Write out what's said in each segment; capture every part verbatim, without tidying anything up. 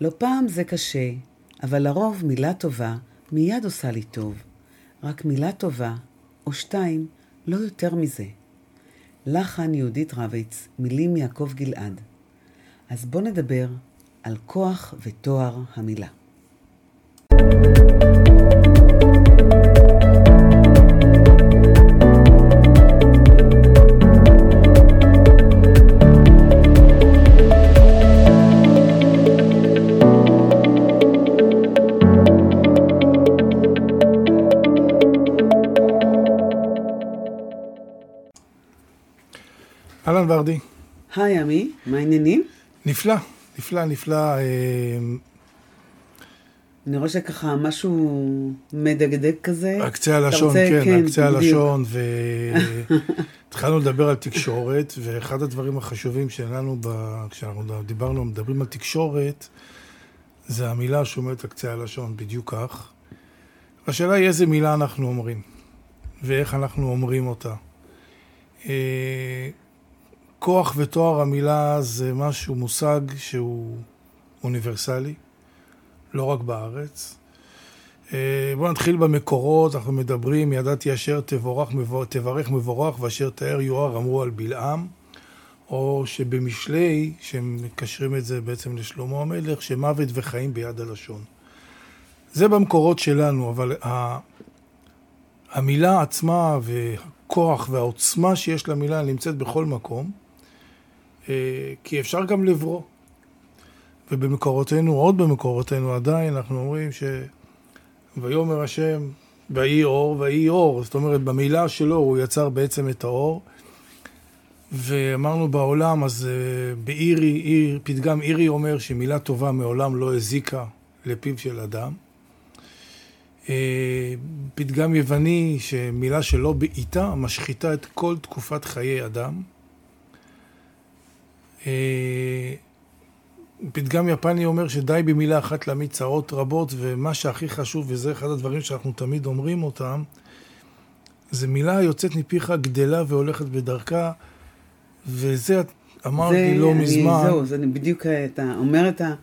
לא פעם זה קשה, אבל לרוב מילה טובה מיד עושה לי טוב. רק מילה טובה, או שתיים, לא יותר מזה. לחן יהודית רביץ, מילים יעקב גלעד. אז בוא נדבר על כוח ותואר המילה. אהלן ורדי. היי עמי, מה העניינים? נפלא, נפלא, נפלא. אני רואה שככה משהו מדגדג כזה. הקצה הלשון, כן, הקצה הלשון. התחלנו לדבר על תקשורת, ואחד הדברים החשובים שלנו, כשאנחנו דיברנו, מדברים על תקשורת, זה המילה שאומרת הקצה הלשון, בדיוק כך. השאלה היא איזה מילה אנחנו אומרים, ואיך אנחנו אומרים אותה. כוח ותואר המילה זה משהו, מושג שהוא אוניברסלי, לא רק בארץ. בואו נתחיל במקורות, אנחנו מדברים, ידעתי אשר תבורך, תברך מבורך ואשר תאר יואר אמרו על בלעם, או שבמשלי, שמקשרים את זה בעצם לשלמה המלך, שמוות וחיים ביד הלשון. זה במקורות שלנו, אבל המילה עצמה והכוח והעוצמה שיש למילה נמצאת בכל מקום, כי אפשר גם לברוא. ובמקורותינו, עוד במקורותינו עדיין, אנחנו אומרים ש... ויאמר השם, ויהי אור, ויהי אור. זאת אומרת, במילה שלו הוא יצר בעצם את האור. ואמרנו בעולם, אז באירי, איר, פתגם אירי אומר שמילה טובה מעולם לא הזיקה לפיו של אדם. פתגם יווני שמילה שלא בעיטה משחיתה את כל תקופת חיי אדם. פתגם יפני אומר שדי במילה אחת להמיט צרות רבות, ומה שהכי חשוב, וזה אחד הדברים שאנחנו תמיד אומרים אותם, זה מילה יוצאת מפיך גדלה והולכת בדרכה, וזה אמרתי לא מזמן. זהו, זה בדיוק אתה אומר את ה...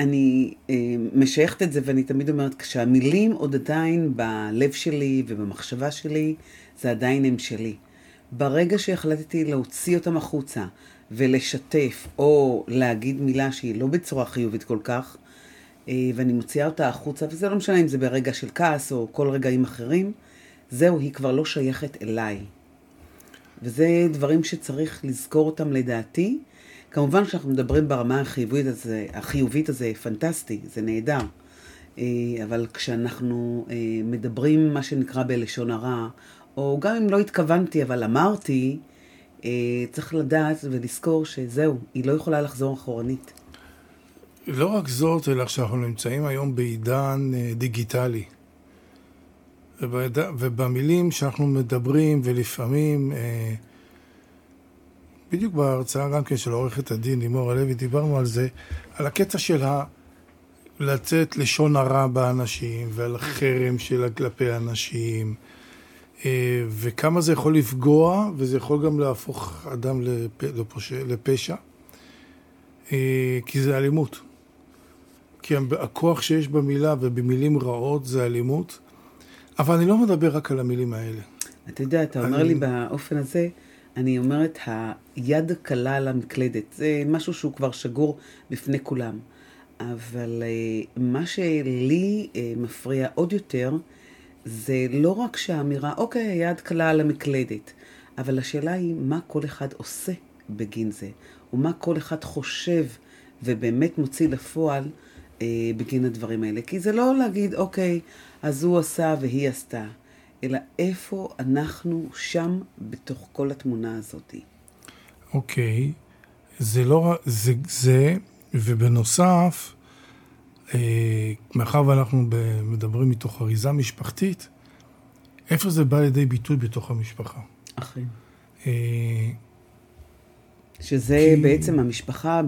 אני אה, משייכת את זה, ואני תמיד אומרת, כשהמילים עוד עדיין בלב שלי ובמחשבה שלי, זה עדיין הם שלי. ברגע שהחלטתי להוציא אותם החוצה ולשתף, או להגיד מילה שהיא לא בצורה חיובית כל כך, אה, ואני מוציאה אותה החוצה, וזה לא משנה אם זה ברגע של כעס או כל רגעים אחרים, זהו, היא כבר לא שייכת אליי. וזה דברים שצריך לזכור אותם לדעתי, כמובן שאנחנו מדברים ברמה החיובית הזה, החיובית הזה, פנטסטי, זה נהדר. אבל כשאנחנו מדברים מה שנקרא בלשון הרע, או גם אם לא התכוונתי אבל אמרתי, צריך לדעת ולזכור שזהו, היא לא יכולה לחזור אחורנית. לא רק זאת, אלא שאנחנו נמצאים היום בעידן דיגיטלי. ובמילים שאנחנו מדברים ולפעמים... בדיוק בהרצאה גם כן של עורכת הדין לימור הלוי, דיברנו על זה, על הקטע שלה לצאת לשון הרע באנשים, ועל החרם שלה כלפי אנשים, וכמה זה יכול לפגוע, וזה יכול גם להפוך אדם לפשע, כי זה אלימות. כי הכוח שיש במילה ובמילים רעות זה אלימות, אבל אני לא מדבר רק על המילים האלה. אתה יודע, אתה אומר לי באופן הזה, אני אומרת, היד קלה על המקלדת. זה משהו שהוא כבר שגור בפני כולם. אבל מה שלי מפריע עוד יותר, זה לא רק שהאמירה, אוקיי, היד קלה על המקלדת. אבל השאלה היא, מה כל אחד עושה בגין זה? ומה כל אחד חושב ובאמת מוציא לפועל בגין הדברים האלה? כי זה לא להגיד, אוקיי, אז הוא עשה והיא עשתה. אלא איפה אנחנו שם בתוך כל התמונה הזאת. אוקיי, זה לא, זה, זה, ובנוסף, מאחר ואנחנו מדברים מתוך אריזה משפחתית, איפה זה בא לידי ביטוי בתוך המשפחה? אחים. שזה בעצם המשפחה,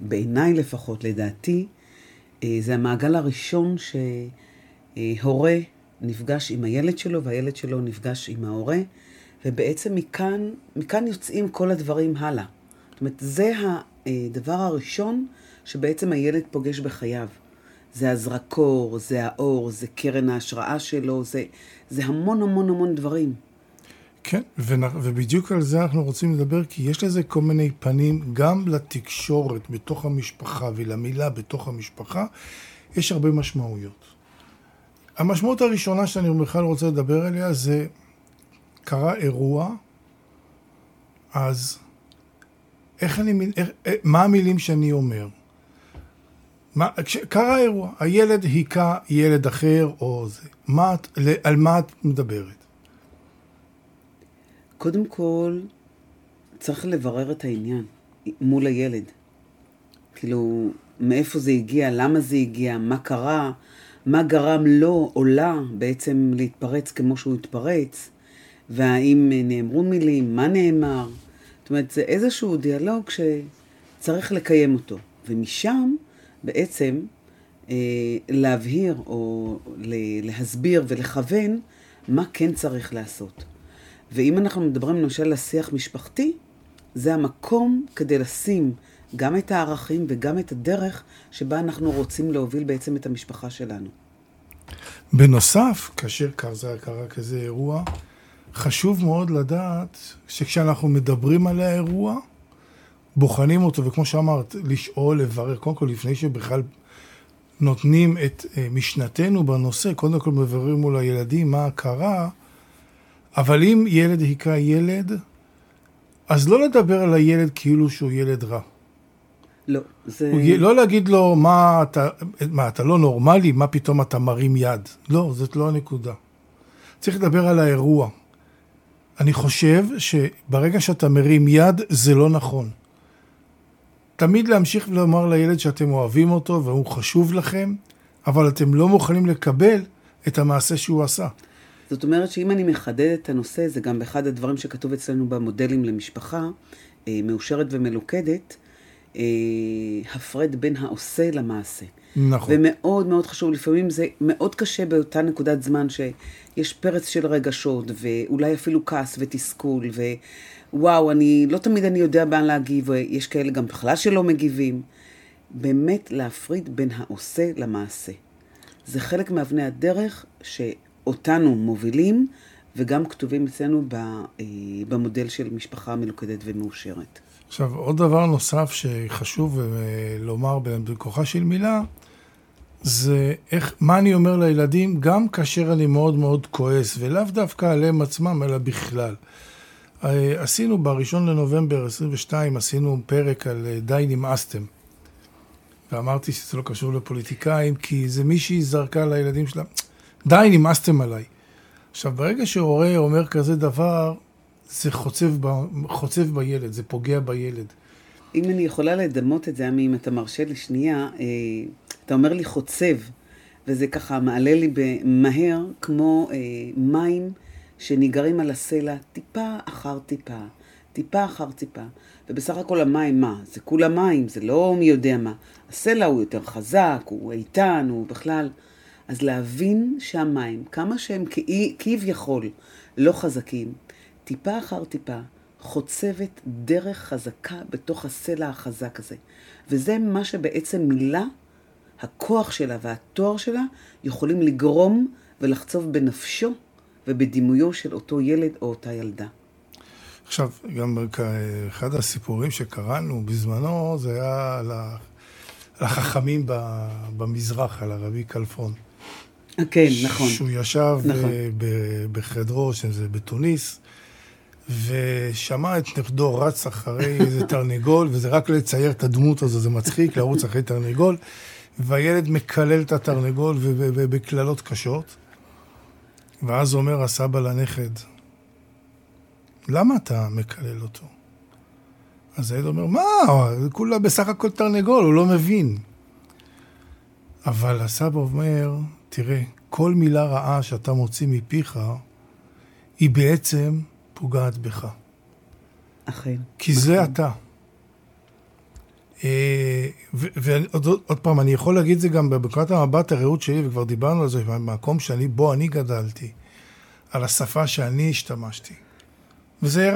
בעיניי לפחות, לדעתי, זה המעגל הראשון שהורה, נפגש עם הילד שלו, והילד שלו נפגש עם ההורה, ובעצם מכאן, מכאן יוצאים כל הדברים הלאה. זאת אומרת, זה הדבר הראשון שבעצם הילד פוגש בחייו. זה הזרקור, זה האור, זה קרן ההשראה שלו, זה, זה המון המון המון דברים. כן, ובדיוק על זה אנחנו רוצים לדבר, כי יש לזה כל מיני פנים, גם לתקשורת בתוך המשפחה ולמילה בתוך המשפחה, יש הרבה משמעויות. המשמעות הראשונה שאני בכלל רוצה לדבר עליה זה, קרה אירוע, אז איך אני, איך, מה המילים שאני אומר? מה, קרה אירוע, הילד היקה ילד אחר או זה, מה, על מה את מדברת? קודם כל, צריך לברר את העניין מול הילד. כאילו, מאיפה זה הגיע, למה זה הגיע, מה קרה, מה גרם לו או לה בעצם להתפרץ כמו שהוא התפרץ, והאם נאמרו מילים, מה נאמר. זאת אומרת, זה איזשהו דיאלוג שצריך לקיים אותו. ומשם בעצם אה, להבהיר או להסביר ולכוון מה כן צריך לעשות. ואם אנחנו מדברים למשל על השיח משפחתי, זה המקום כדי לשים גם את הערכים וגם את הדרך שבה אנחנו רוצים להוביל בעצם את המשפחה שלנו. בנוסף, כאשר כזה קרה כזה אירוע, חשוב מאוד לדעת שכשאנחנו מדברים על האירוע, בוחנים אותו, וכמו שאמרת, לשאול, לברר, קודם כל לפני שבכלל נותנים את משנתנו בנושא, קודם כל מבררים מול הילדים מה קרה, אבל אם ילד היקה ילד, אז לא לדבר על הילד כאילו שהוא ילד רע. לא, זה... לא להגיד לו מה אתה, מה, אתה לא נורמלי, מה פתאום אתה מרים יד. לא, זאת לא הנקודה. צריך לדבר על האירוע. אני חושב שברגע שאתה מרים יד, זה לא נכון. תמיד להמשיך ולומר לילד שאתם אוהבים אותו והוא חשוב לכם, אבל אתם לא מוכנים לקבל את המעשה שהוא עשה. זאת אומרת שאם אני מחדדת את הנושא, זה גם באחד הדברים שכתוב אצלנו במודלים למשפחה, מאושרת ומלוכדת, הפרד בין העושה למעשה. נכון. ומאוד מאוד חשוב, לפעמים זה מאוד קשה באותה נקודת זמן שיש פרץ של רגשות, ואולי אפילו כעס ותסכול, ווואו, אני, לא תמיד אני יודע מה להגיב, יש כאלה גם בכלל שלא מגיבים. באמת להפריד בין העושה למעשה. זה חלק מאבני הדרך ש... אותנו מובילים, וגם כתובים אצלנו במודל של משפחה מלוכדת ומאושרת. עכשיו, עוד דבר נוסף שחשוב לומר בכוחה של מילה, זה איך, מה אני אומר לילדים, גם כאשר אני מאוד מאוד כועס, ולאו דווקא עליהם עצמם, אלא בכלל. עשינו בראשון לנובמבר עשרים ושתיים, עשינו פרק על די נמאסתם. ואמרתי שזה לא קשור לפוליטיקאים, כי זה מישהי זרקה לילדים שלה. די, נמאסתם עליי. עכשיו, ברגע שהורה אומר כזה דבר, זה חוצב, ב... חוצב בילד, זה פוגע בילד. אם אני יכולה לדמות את זה, אמי, אם אתה מרשה לשנייה, אה, אתה אומר לי חוצב, וזה ככה מעלה לי במהר, כמו אה, מים שניגרים על הסלע טיפה אחר טיפה, טיפה אחר טיפה. ובסך הכל המים, מה? זה כולה מים, זה לא מי יודע מה. הסלע הוא יותר חזק, הוא איתן, הוא בכלל... אז להבין שהמים, כמה שהם כביכול לא חזקים, טיפה אחר טיפה, חוצבת דרך חזקה בתוך הסלע החזק הזה. וזה מה שבעצם מילה, הכוח שלה והתואר שלה, יכולים לגרום ולחצוב בנפשו ובדימויו של אותו ילד או אותה ילדה. עכשיו, גם אחד הסיפורים שקראנו בזמנו, זה היה על החכמים במזרח, על הרבי כלפון. כן, נכון. שהוא ישב נכון. בחדרו, שזה בתוניס, ושמע את נכדו רץ אחרי איזה תרנגול, וזה רק לצייר את הדמות הזו, זה מצחיק, לרוץ אחרי תרנגול, והילד מקלל את התרנגול ובקללות קשות, ואז אומר הסבא לנכד, למה אתה מקלל אותו? אז הילד אומר, מה? כולה בסך הכל תרנגול, הוא לא מבין. אבל הסבא אומר, תראה, כל מילה רעה שאתה מוציא מפיך, היא בעצם פוגעת בך. אכן. כי זה אתה. ועוד פעם, אני יכול להגיד זה גם בבקרת המבט הראות שלי, וכבר דיברנו על זה, במקום שאני, בו אני גדלתי, על השפה שאני השתמשתי. וזה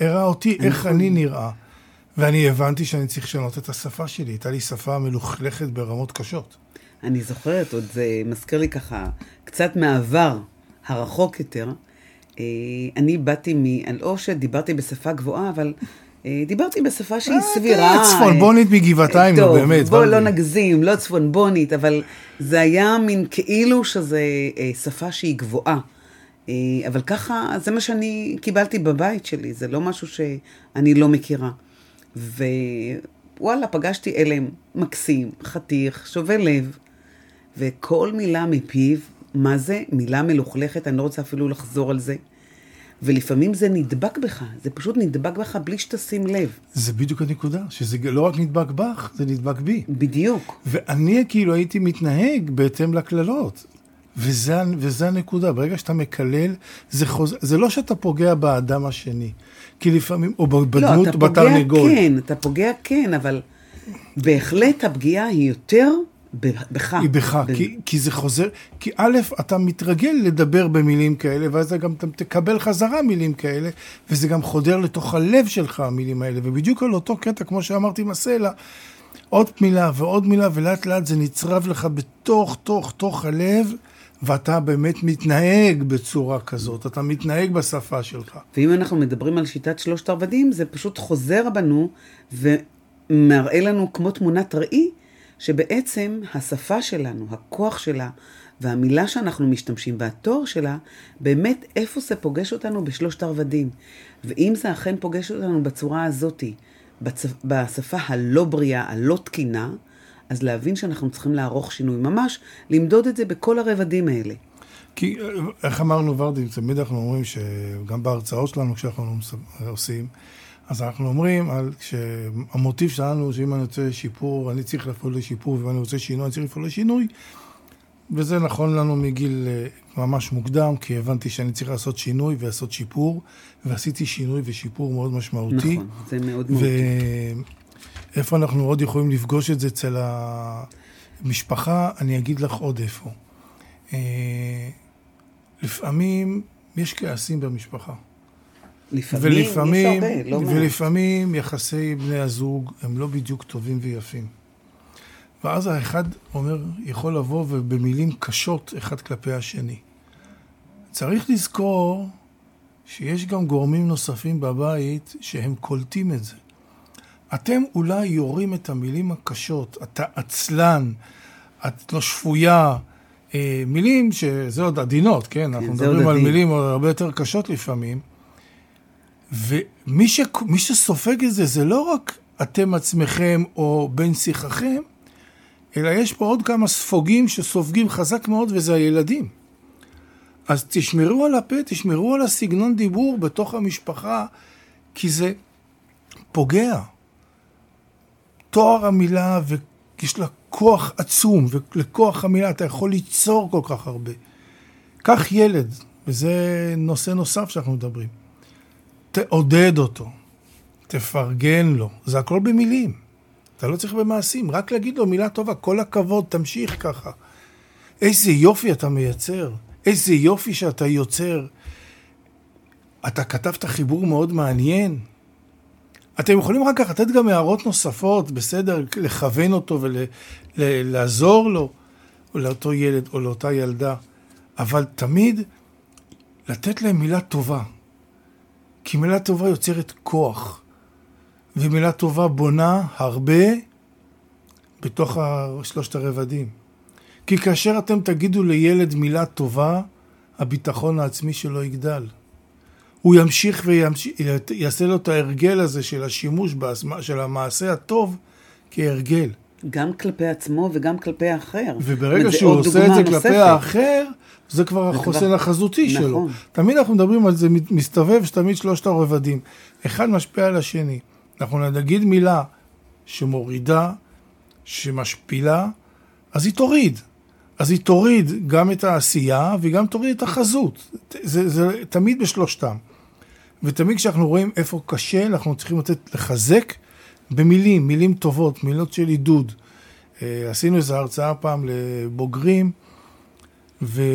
הראה אותי איך אני נראה. ואני הבנתי שאני צריך לשנות את השפה שלי. הייתה לי שפה מלוכלכת ברמות קשות. אני זוכרת, עוד זה מזכיר לי ככה, קצת מעבר הרחוק יותר. אני באתי מאלעושת, דיברתי בשפה גבוהה, אבל דיברתי בשפה שהיא סבירה. צפונבונית מגבעתיים, לא באמת. בוא לא נגזים, לא צפונבונית, אבל זה היה מין כאילו שזה שפה שהיא גבוהה. אבל ככה, זה מה שאני קיבלתי בבית שלי, זה לא משהו שאני לא מכירה. ווואלה, פגשתי אלם מקסים, חתיך, שובה לב, וכל מילה מפיו, מה זה? מילה מלוכלכת, אני לא רוצה אפילו לחזור על זה. ולפעמים זה נדבק בך, זה פשוט נדבק בך בלי שתשים לב. זה בדיוק הנקודה, שזה לא רק נדבק בך, זה נדבק בי. בדיוק. ואני כאילו הייתי מתנהג בהתאם לכללות. וזה, וזה הנקודה, ברגע שאתה מקלל, זה, חוז... זה לא שאתה פוגע באדם השני, כי לפעמים, או בדמות, לא, בתרנגול. כן, אתה פוגע כן, אבל בהחלט הפגיעה היא יותר בך. היא בך, ב... כי, כי זה חוזר, כי א', אתה מתרגל לדבר במילים כאלה, ואז גם אתה תקבל חזרה מילים כאלה, וזה גם חודר לתוך הלב שלך המילים האלה, ובדיוק על אותו קטע, כמו שאמרתי עם הסלע, עוד מילה ועוד מילה, ולאט לאט זה נצרב לך בתוך, תוך, תוך הלב, ואתה באמת מתנהג בצורה כזאת, אתה מתנהג בשפה שלך. ואם אנחנו מדברים על שיטת שלושת הרבדים, זה פשוט חוזר בנו, ומראה לנו כמו תמונת ראי, שבעצם השפה שלנו, הכוח שלה, והמילה שאנחנו משתמשים והתור שלה, באמת איפה זה פוגש אותנו בשלושת הרבדים. ואם זה אכן פוגש אותנו בצורה הזאת, בצ... בשפה הלא בריאה, הלא תקינה, אז להבין שאנחנו צריכים לערוך שינוי ממש, למדוד את זה בכל הרבדים האלה. כי איך אמרנו ורדי, תמיד אנחנו אומרים שגם בהרצאות שלנו כשאנחנו עושים, אז אנחנו אומרים על שהמוטיב שלנו, שאם אני רוצה שיפור, אני צריך לפעול לשיפור, ואם אני רוצה שינוי, אני צריך לפעול לשינוי. וזה נכון לנו מגיל ממש מוקדם, כי הבנתי שאני צריך לעשות שינוי ולעשות שיפור, ועשיתי שינוי ושיפור מאוד משמעותי. נכון, זה מאוד ו... מהותי. איפה אנחנו עוד יכולים לפגוש את זה אצל המשפחה, אני אגיד לך עוד איפה. לפעמים יש כעסים במשפחה. לפעמים, ולפעמים, יש הרבה, לא מעט. ולפעמים יחסי בני הזוג הם לא בדיוק טובים ויפים. ואז האחד אומר, יכול לבוא ובמילים קשות אחד כלפי השני. צריך לזכור שיש גם גורמים נוספים בבית שהם קולטים את זה. אתם אולי יורים את המילים הקשות, אתה עצלן, את לא שפויה, מילים שזה עוד עדינות, כן? אנחנו מדברים על מילים הרבה יותר קשות לפעמים, ומי ש... מי שסופג את זה, זה לא רק אתם עצמכם או בן שיחכם, אלא יש פה עוד כמה ספוגים שסופגים חזק מאוד, וזה הילדים. אז תשמרו על הפה, תשמרו על הסגנון דיבור בתוך המשפחה, כי זה פוגע. תואר המילה, ויש לה כוח עצום, ולכוח המילה אתה יכול ליצור כל כך הרבה. כך ילד, וזה נושא נוסף שאנחנו מדברים, תעודד אותו, תפרגן לו, זה הכל במילים, אתה לא צריך במעשים, רק להגיד לו מילה טובה, כל הכבוד, תמשיך ככה. איזה יופי אתה מייצר, איזה יופי שאתה יוצר, אתה כתבת חיבור מאוד מעניין, אתם יכולים רק לתת גם הערות נוספות, בסדר, לכוון אותו ולעזור לו, או לאותו ילד או לאותה ילדה, אבל תמיד לתת להם מילה טובה, כי מילה טובה יוצרת כוח, ומילה טובה בונה הרבה בתוך שלושת הרבדים. כי כאשר אתם תגידו לילד מילה טובה, הביטחון העצמי שלו יגדל. הוא ימשיך ויעשה לו את ההרגל הזה של השימוש, של המעשה הטוב כהרגל. גם כלפי עצמו וגם כלפי האחר. וברגע שהוא עושה את זה כלפי האחר, זה כבר החוסן החזותי שלו. תמיד אנחנו מדברים על זה, מסתובב שתמיד שלושת הרבדים. אחד משפיע על השני. אנחנו נגיד מילה שמורידה, שמשפילה, אז היא תוריד. אז היא תוריד גם את העשייה וגם תוריד את החזות. זה, זה תמיד בשלושתם. ותמיד כשאנחנו רואים איפה קשה, אנחנו צריכים לתת לחזק במילים, מילים טובות, מילות של עידוד. עשינו איזו הרצאה פעם לבוגרים, וחלקם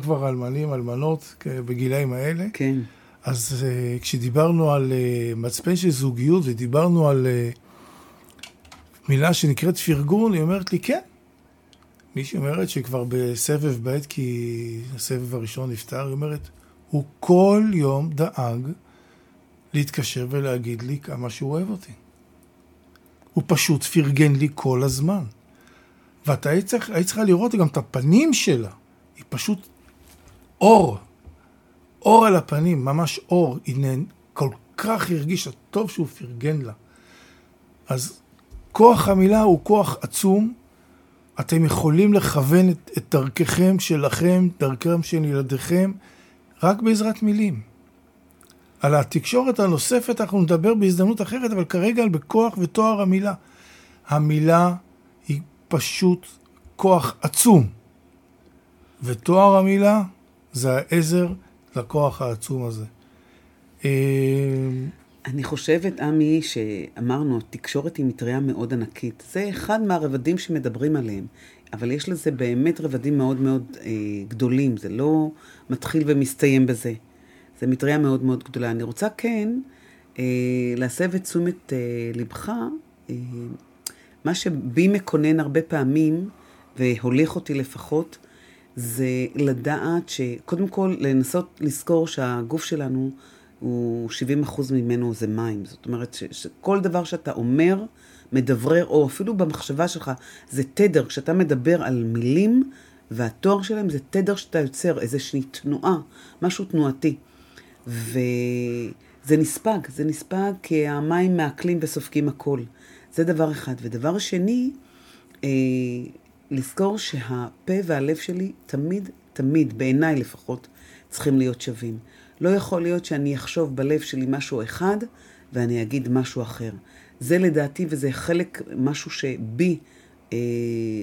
כבר אלמנים, אלמנות, בגילאים האלה. כן. אז uh, כשדיברנו על uh, מצפן של זוגיות ודיברנו על uh, מילה שנקראת פרגון, היא אומרת לי כן. מישהי אומרת שכבר בסבב בית, כי הסבב הראשון נפטר, היא אומרת, הוא כל יום דאג להתקשר ולהגיד לי כמה שהוא אוהב אותי. הוא פשוט פרגן לי כל הזמן. ואתה היית צריך, היית צריכה לראות גם את הפנים שלה. היא פשוט אור. אור על הפנים, ממש אור. היא כל כך הרגישה טוב שהוא פרגן לה. אז כוח המילה הוא כוח עצום. אתם יכולים לכוון את, את דרככם שלכם, דרכם של ילדיכם, רק בעזרת מילים. על התקשורת הנוספת אנחנו נדבר בהזדמנות אחרת, אבל כרגע על בכוח ותואר המילה. המילה היא פשוט כוח עצום. ותואר המילה זה העזר לכוח העצום הזה. אני חושבת, אמי, שאמרנו, תקשורת היא מטריה מאוד ענקית. זה אחד מהרבדים שמדברים עליהם, אבל יש לזה באמת רבדים מאוד מאוד אה, גדולים. זה לא מתחיל ומסתיים בזה. זה מטריה מאוד מאוד גדולה. אני רוצה כן אה, להסב את תשומת אה, לבך, אה, מה שבי מקונן הרבה פעמים, והוליך אותי לפחות, זה לדעת שקודם כל לנסות לזכור שהגוף שלנו הוא שבעים אחוז ממנו זה מים. זאת אומרת ש- שכל דבר שאתה אומר, מדברר, או אפילו במחשבה שלך, זה תדר. כשאתה מדבר על מילים, והתואר שלהם זה תדר שאתה יוצר, איזושהי תנועה, משהו תנועתי. וזה נספג, זה נספג כי המים מעכלים וסופקים הכל. זה דבר אחד. ודבר שני, אה, לזכור שהפה והלב שלי תמיד, תמיד, בעיניי לפחות, צריכים להיות שווים. לא יכול להיות שאני אחשוב בלב שלי משהו אחד, ואני אגיד משהו אחר. זה לדעתי, וזה חלק, משהו שבי אה,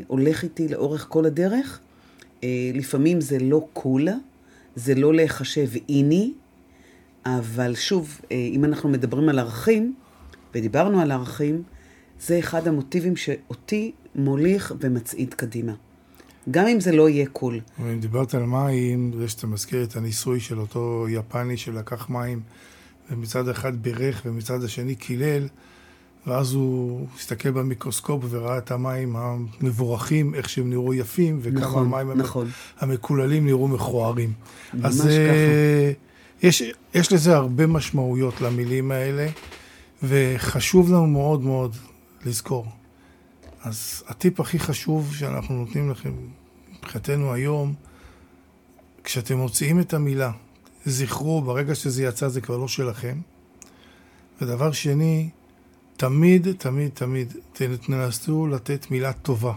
הולך איתי לאורך כל הדרך. אה, לפעמים זה לא קולה, זה לא להיחשב איני, אבל שוב, אה, אם אנחנו מדברים על ערכים, ודיברנו על ערכים, זה אחד המוטיבים שאותי מוליך ומצעיד קדימה. גם אם זה לא יהיה קול. אם דיברת על מים, ושאתה מזכיר את הניסוי של אותו יפני שלקח מים, ומצד אחד בירך ומצד השני קילל, ואז הוא הסתכל במיקרוסקופ וראה את המים המבורכים, איך שהם נראו יפים, וכמה נכון, המים נכון. המקוללים נראו מכוערים. אז ככה. יש, יש לזה הרבה משמעויות למילים האלה, וחשוב לנו מאוד מאוד לזכור. אז הטיפ הכי חשוב שאנחנו נותנים לכם מבחינתנו היום, כשאתם מוציאים את המילה, זכרו, ברגע שזה יצא זה כבר לא שלכם. ודבר שני, תמיד, תמיד, תמיד, תנסו לתת מילה טובה,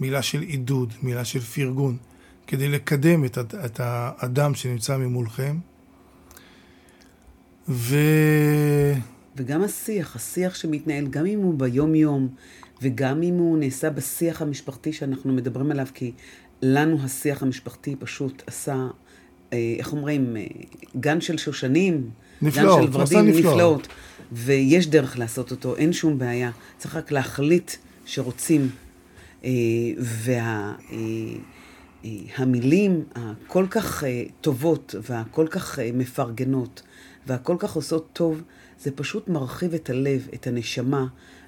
מילה של עידוד, מילה של פרגון, כדי לקדם את, את האדם שנמצא ממולכם. ו... וגם השיח, השיח שמתנהל, גם אם הוא ביום-יום, וגם אם הוא נעשה בשיח המשפחתי שאנחנו מדברים עליו, כי לנו השיח המשפחתי פשוט עשה, איך אומרים, גן של שושנים, נפלאות, גן של ורדים, נפלאות. נפלאות, ויש דרך לעשות אותו, אין שום בעיה, צריך רק להחליט שרוצים, והמילים הכל כך טובות, והכל כך מפרגנות, והכל כך עושות טוב, זה פשוט מרחיב את הלב, את הנשמה,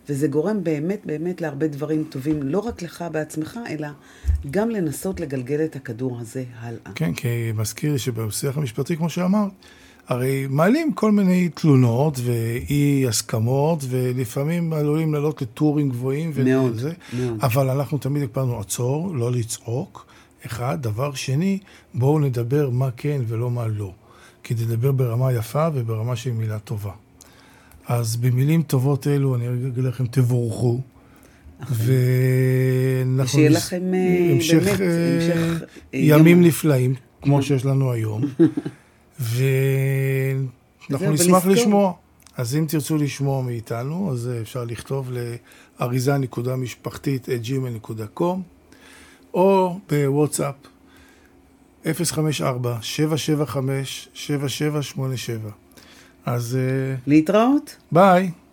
וזה גורם באמת באמת להרבה דברים טובים, לא רק לך בעצמך, אלא גם לנסות לגלגל את הכדור הזה הלאה. כן, כי מזכיר שבשיח המשפטי, כמו שאמרת, הרי מעלים כל מיני תלונות ואי הסכמות, ולפעמים עלולים לעלות לטורים גבוהים מאוד, וזה, מאוד. אבל אנחנו תמיד הקפדנו עצור, לא לצעוק, אחד. דבר שני, בואו נדבר מה כן ולא מה לא, כי נדבר ברמה יפה וברמה של מילה טובה. אז במילים טובות אלו, אני אגיד לכם, תבורכו. ושיהיה לכם באמת ימים נפלאים, כמו שיש לנו היום. ואנחנו נשמח לשמוע. אז אם תרצו לשמוע מאיתנו, אז אפשר לכתוב לאריזה נקודה משפחתית את ג'ימייל דוט קום, או בוואטסאפ אפס חמש ארבע שבע שבע חמש שבע שבע שמונה שבע. אז להתראות. ביי.